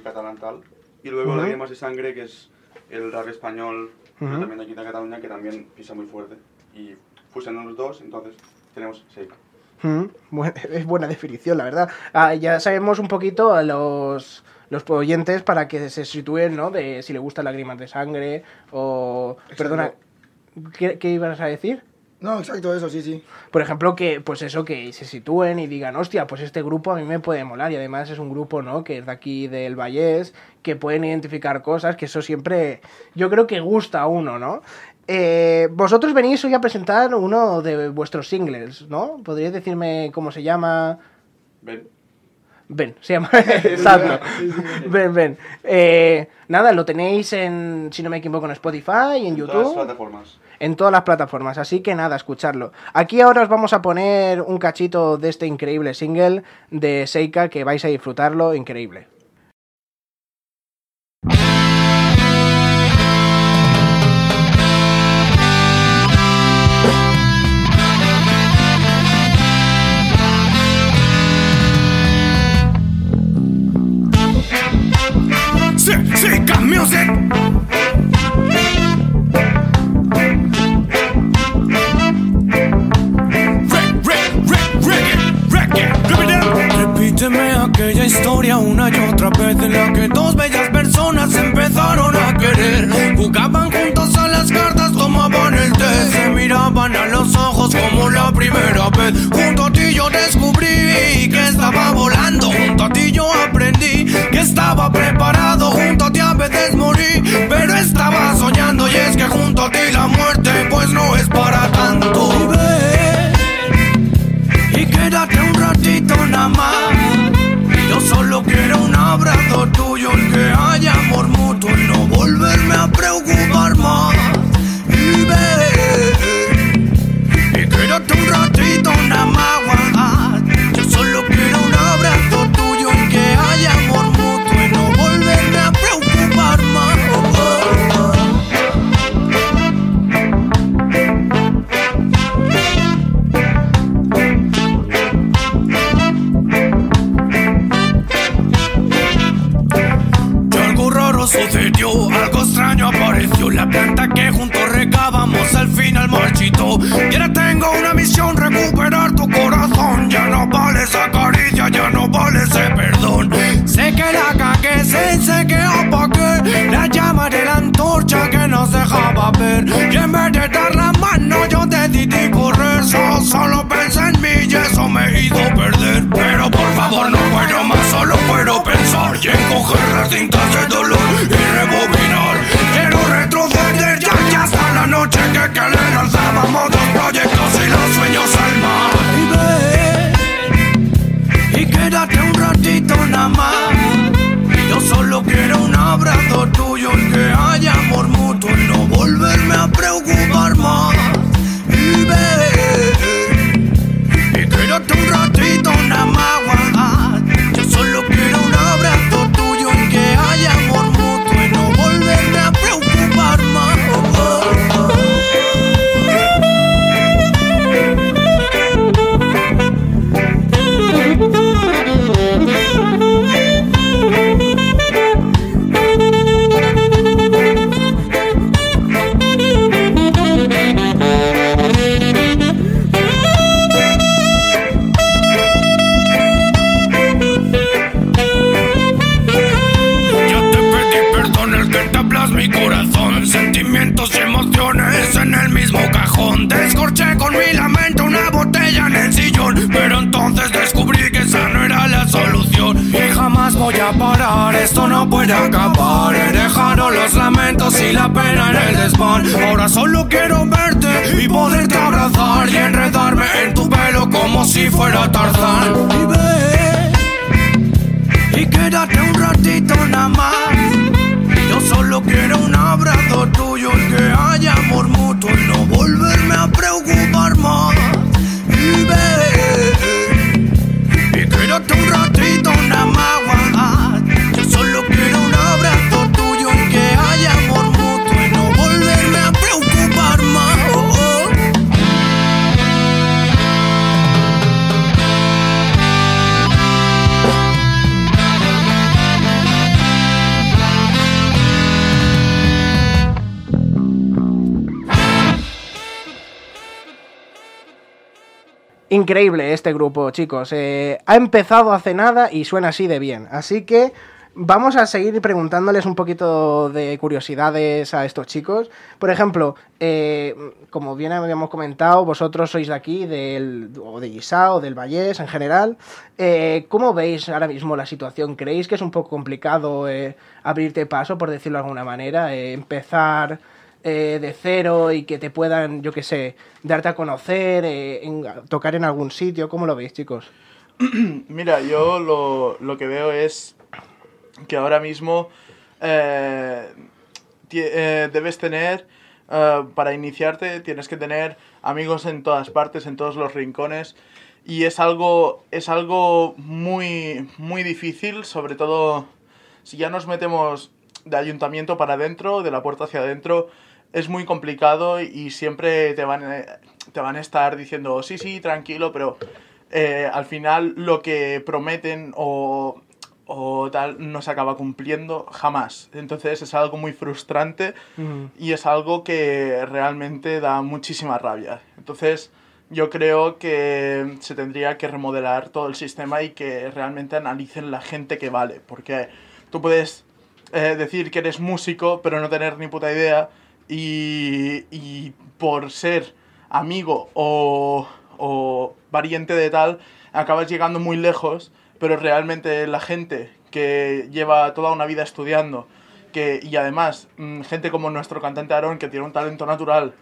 catalán tal, y luego La Llamas y Sangre, que es el rap español, pero también de aquí de Cataluña, que también pisa muy fuerte. Y fusionan los dos, entonces tenemos Seika. Es buena definición, la verdad. Ya sabemos un poquito a los oyentes para que se sitúen, ¿no?, de si le gustan Lágrimas de Sangre o... Exacto. Perdona, ¿qué ibas a decir? No, exacto, eso, sí. Por ejemplo, que se sitúen y digan, hostia, pues este grupo a mí me puede molar, y además es un grupo, ¿no?, que es de aquí del Vallès, que pueden identificar cosas, que eso siempre yo creo que gusta a uno, ¿no? Vosotros venís hoy a presentar uno de vuestros singles, ¿no? ¿Podríais decirme cómo se llama? Ben, se llama. Exacto. Ben. Nada, lo tenéis en, si no me equivoco, en Spotify, en YouTube. En todas las plataformas, así que nada, escucharlo. Aquí ahora os vamos a poner un cachito de este increíble single de Seika, que vais a disfrutarlo, increíble. Seika Music. Repíteme aquella historia una y otra vez, en la que dos bellas personas se empezaron a querer. Jugaban juntos a las cartas, tomaban el té, se miraban a los ojos como la primera vez. Junto a ti yo descubrí que estaba volando, junto a ti yo aprendí que estaba preparado, junto a ti a veces morí, pero estaba soñando. Y es que junto a ti la muerte pues no es para tanto. Ven y quédate un ratito nada más, yo solo quiero una sorprendió, algo extraño apareció. La planta que juntos recabamos al final marchito. Y ahora tengo una misión, recuperar tu corazón. Ya no vale esa caricia, ya no vale ese perdón. Sé que la cagué, sé que apagué la llama de la antorcha que nos dejaba ver. Y en vez de dar la mano yo decidí correr. Yo solo pensé en mí y eso me hizo perder. Pero por favor no puedo más, solo puedo pensar y encoger las cintas de dolor y rebobinar. Quiero retroceder ya hasta la noche que le lanzábamos los proyectos y los sueños al mar. Y ve, y quédate un ratito nada más. Yo solo quiero un abrazo tuyo, que haya amor mutuo y no volverme a preocupar más. Y ve, y quédate un ratito nada más. Yo solo quiero un abrazo tuyo, que haya amor mutuo y no volverme a preocupar más. Sentimientos y emociones en el mismo cajón. Descorché con mi lamento una botella en el sillón. Pero entonces descubrí que esa no era la solución. Y jamás voy a parar, esto no puede acabar. He dejado los lamentos y la pena en el desván. Ahora solo quiero verte y poderte abrazar y enredarme en tu pelo como si fuera Tarzán. Y ve, y quédate un ratito nada más. Yo solo quiero un abrazo tuyo, que haya amor mutuo y no volverme a preocupar más. Y ve, y quédate un ratito nada más. Yo solo quiero un abrazo tuyo, que haya amor mutuo y no volverme a preocupar más. Increíble este grupo, chicos. Ha empezado hace nada y suena así de bien. Así que vamos a seguir preguntándoles un poquito de curiosidades a estos chicos. Por ejemplo, como bien habíamos comentado, vosotros sois de aquí, o de Lliçà o del Vallès en general. ¿Cómo veis ahora mismo la situación? ¿Creéis que es un poco complicado abrirte paso, por decirlo de alguna manera? Empezar de cero y que te puedan, yo qué sé, darte a conocer, tocar en algún sitio. ¿Cómo lo veis, chicos? Mira, yo lo que veo es que ahora mismo debes tener, para iniciarte, tienes que tener amigos en todas partes, en todos los rincones, y es algo muy, muy difícil, sobre todo si ya nos metemos de ayuntamiento para adentro, de la puerta hacia adentro. Es muy complicado y siempre te van a estar diciendo sí, tranquilo, pero al final lo que prometen o tal no se acaba cumpliendo jamás. Entonces es algo muy frustrante y es algo que realmente da muchísima rabia. Entonces yo creo que se tendría que remodelar todo el sistema y que realmente analicen la gente que vale, porque tú puedes decir que eres músico pero no tener ni puta idea. Y por ser amigo o variante de tal, acabas llegando muy lejos, pero realmente la gente que lleva toda una vida estudiando, y además gente como nuestro cantante Aarón, que tiene un talento natural,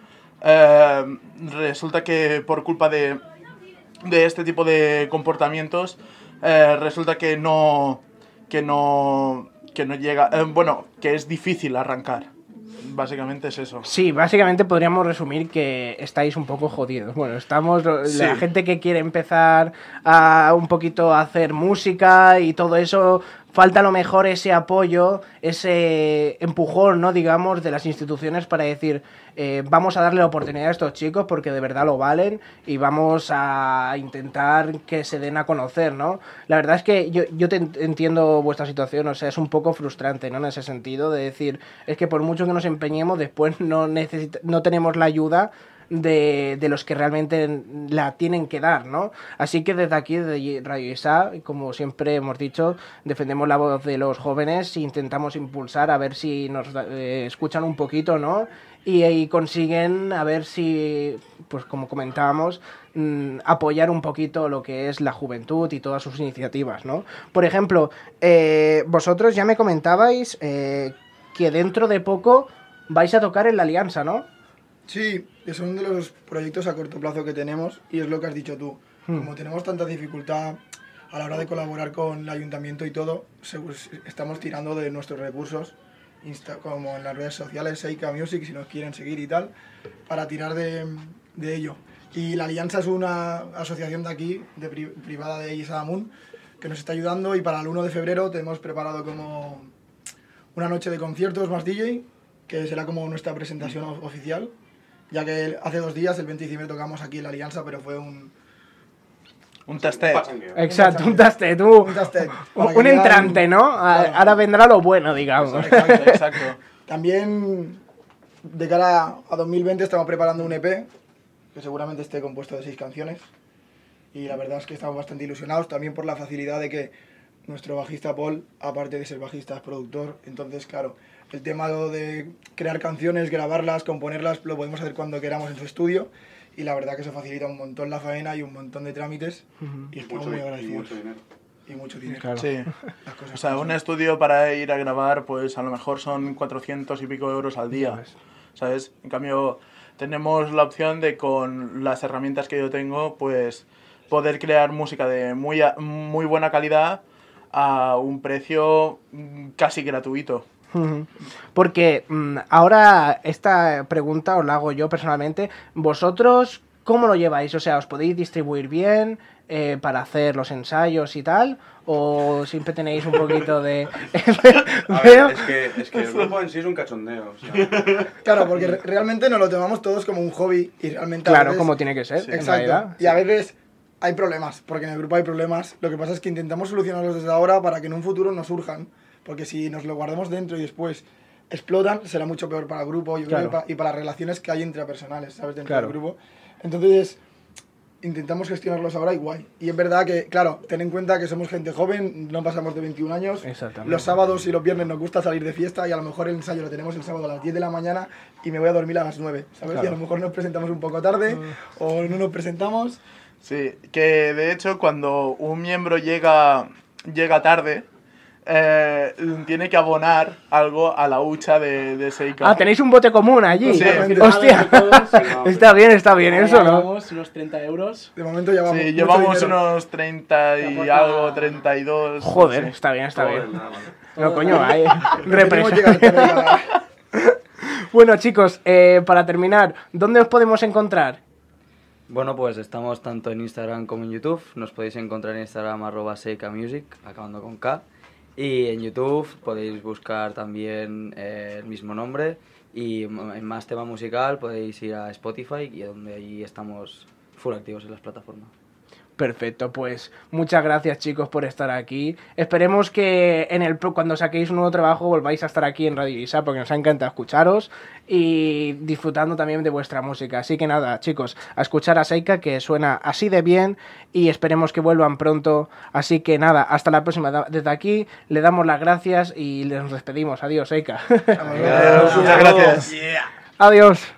resulta que por culpa de este tipo de comportamientos, resulta que no llega, que es difícil arrancar. Básicamente es eso. Sí, básicamente podríamos resumir que estáis un poco jodidos. Bueno, estamos sí. La gente que quiere empezar a un poquito a hacer música y todo eso, falta a lo mejor ese apoyo, ese empujón, ¿no?, digamos, de las instituciones para decir, vamos a darle la oportunidad a estos chicos porque de verdad lo valen y vamos a intentar que se den a conocer, ¿no? La verdad es que yo te entiendo vuestra situación, o sea, es un poco frustrante, ¿no?, en ese sentido de decir, es que por mucho que nos empeñemos, después no tenemos la ayuda de los que realmente la tienen que dar, ¿no? Así que desde aquí, de Radio Lliçà, como siempre hemos dicho, defendemos la voz de los jóvenes e intentamos impulsar a ver si nos escuchan un poquito, ¿no? Y consiguen, a ver si, pues como comentábamos, apoyar un poquito lo que es la juventud y todas sus iniciativas, ¿no? Por ejemplo, vosotros ya me comentabais que dentro de poco vais a tocar en la Alianza, ¿no? Sí, es uno de los proyectos a corto plazo que tenemos y es lo que has dicho tú. Como tenemos tanta dificultad a la hora de colaborar con el ayuntamiento y todo, estamos tirando de nuestros recursos, como en las redes sociales, Seika Music, si nos quieren seguir y tal, para tirar de ello. Y la Alianza es una asociación de aquí, de privada de Lliçà d'Amunt, que nos está ayudando, y para el 1 de febrero tenemos preparado como una noche de conciertos más DJ, que será como nuestra presentación oficial, ya que hace 2 días, el 25, tocamos aquí en la Alianza, pero fue un tastet. Exacto, un tastet. Un entrante, ¿no? Claro. Ahora vendrá lo bueno, digamos. Exacto. También, de cara a 2020, estamos preparando un EP, que seguramente esté compuesto de 6 canciones. Y la verdad es que estamos bastante ilusionados, también por la facilidad de que nuestro bajista Paul, aparte de ser bajista, es productor. Entonces, claro, el tema de crear canciones, grabarlas, componerlas, lo podemos hacer cuando queramos en su estudio. Y la verdad que eso facilita un montón la faena y un montón de trámites. Uh-huh. Y estamos muy agradecidos. Y mucho dinero. Claro. Sí. O sea, un estudio para ir a grabar, pues a lo mejor son 400 y pico euros al día, ¿sabes? En cambio, tenemos la opción de, con las herramientas que yo tengo, pues poder crear música de muy buena calidad a un precio casi gratuito. Porque ahora esta pregunta os la hago yo personalmente. ¿Vosotros cómo lo lleváis? O sea, ¿os podéis distribuir bien para hacer los ensayos y tal? ¿O siempre tenéis un poquito de...? A ver, es que el grupo en sí es un cachondeo. O sea. Claro, porque realmente nos lo tomamos todos como un hobby. Y realmente claro, veces, como tiene que ser. Sí, exacto. Y a veces hay problemas, porque en el grupo hay problemas. Lo que pasa es que intentamos solucionarlos desde ahora para que en un futuro no surjan. Porque si nos lo guardamos dentro y después explotan, será mucho peor para el grupo, yo creo, y para las relaciones que hay intrapersonales, ¿sabes? Dentro del grupo. Entonces, intentamos gestionarlos ahora y guay. Y es verdad que, claro, ten en cuenta que somos gente joven, no pasamos de 21 años. Los sábados y los viernes nos gusta salir de fiesta y a lo mejor el ensayo lo tenemos el sábado a las 10 de la mañana y me voy a dormir a las 9, ¿sabes? Claro. Y a lo mejor nos presentamos un poco tarde o no nos presentamos. Sí, que de hecho cuando un miembro llega tarde... tiene que abonar algo a la hucha de Seika. Ah, tenéis un bote común allí. Sí. Hostia. Está bien eso, ¿no? Llevamos unos 30 euros. De momento llevamos. Sí, llevamos unos 30 y algo, 32. Joder, no sé. Está bien. No, coño, hay represión. Bueno, chicos, para terminar, ¿dónde os podemos encontrar? Bueno, pues estamos tanto en Instagram como en YouTube. Nos podéis encontrar en Instagram @seikamusic, acabando con K. Y en YouTube podéis buscar también el mismo nombre, y en Más Tema Musical podéis ir a Spotify, y donde ahí estamos full activos en las plataformas. Perfecto, pues muchas gracias, chicos, por estar aquí. Esperemos que cuando saquéis un nuevo trabajo volváis a estar aquí en Radio Lliçà, porque nos ha encantado escucharos y disfrutando también de vuestra música. Así que nada, chicos, a escuchar a Seika, que suena así de bien, y esperemos que vuelvan pronto. Así que nada, hasta la próxima. Desde aquí le damos las gracias y les despedimos. Adiós, Seika. Muchas gracias. Adiós.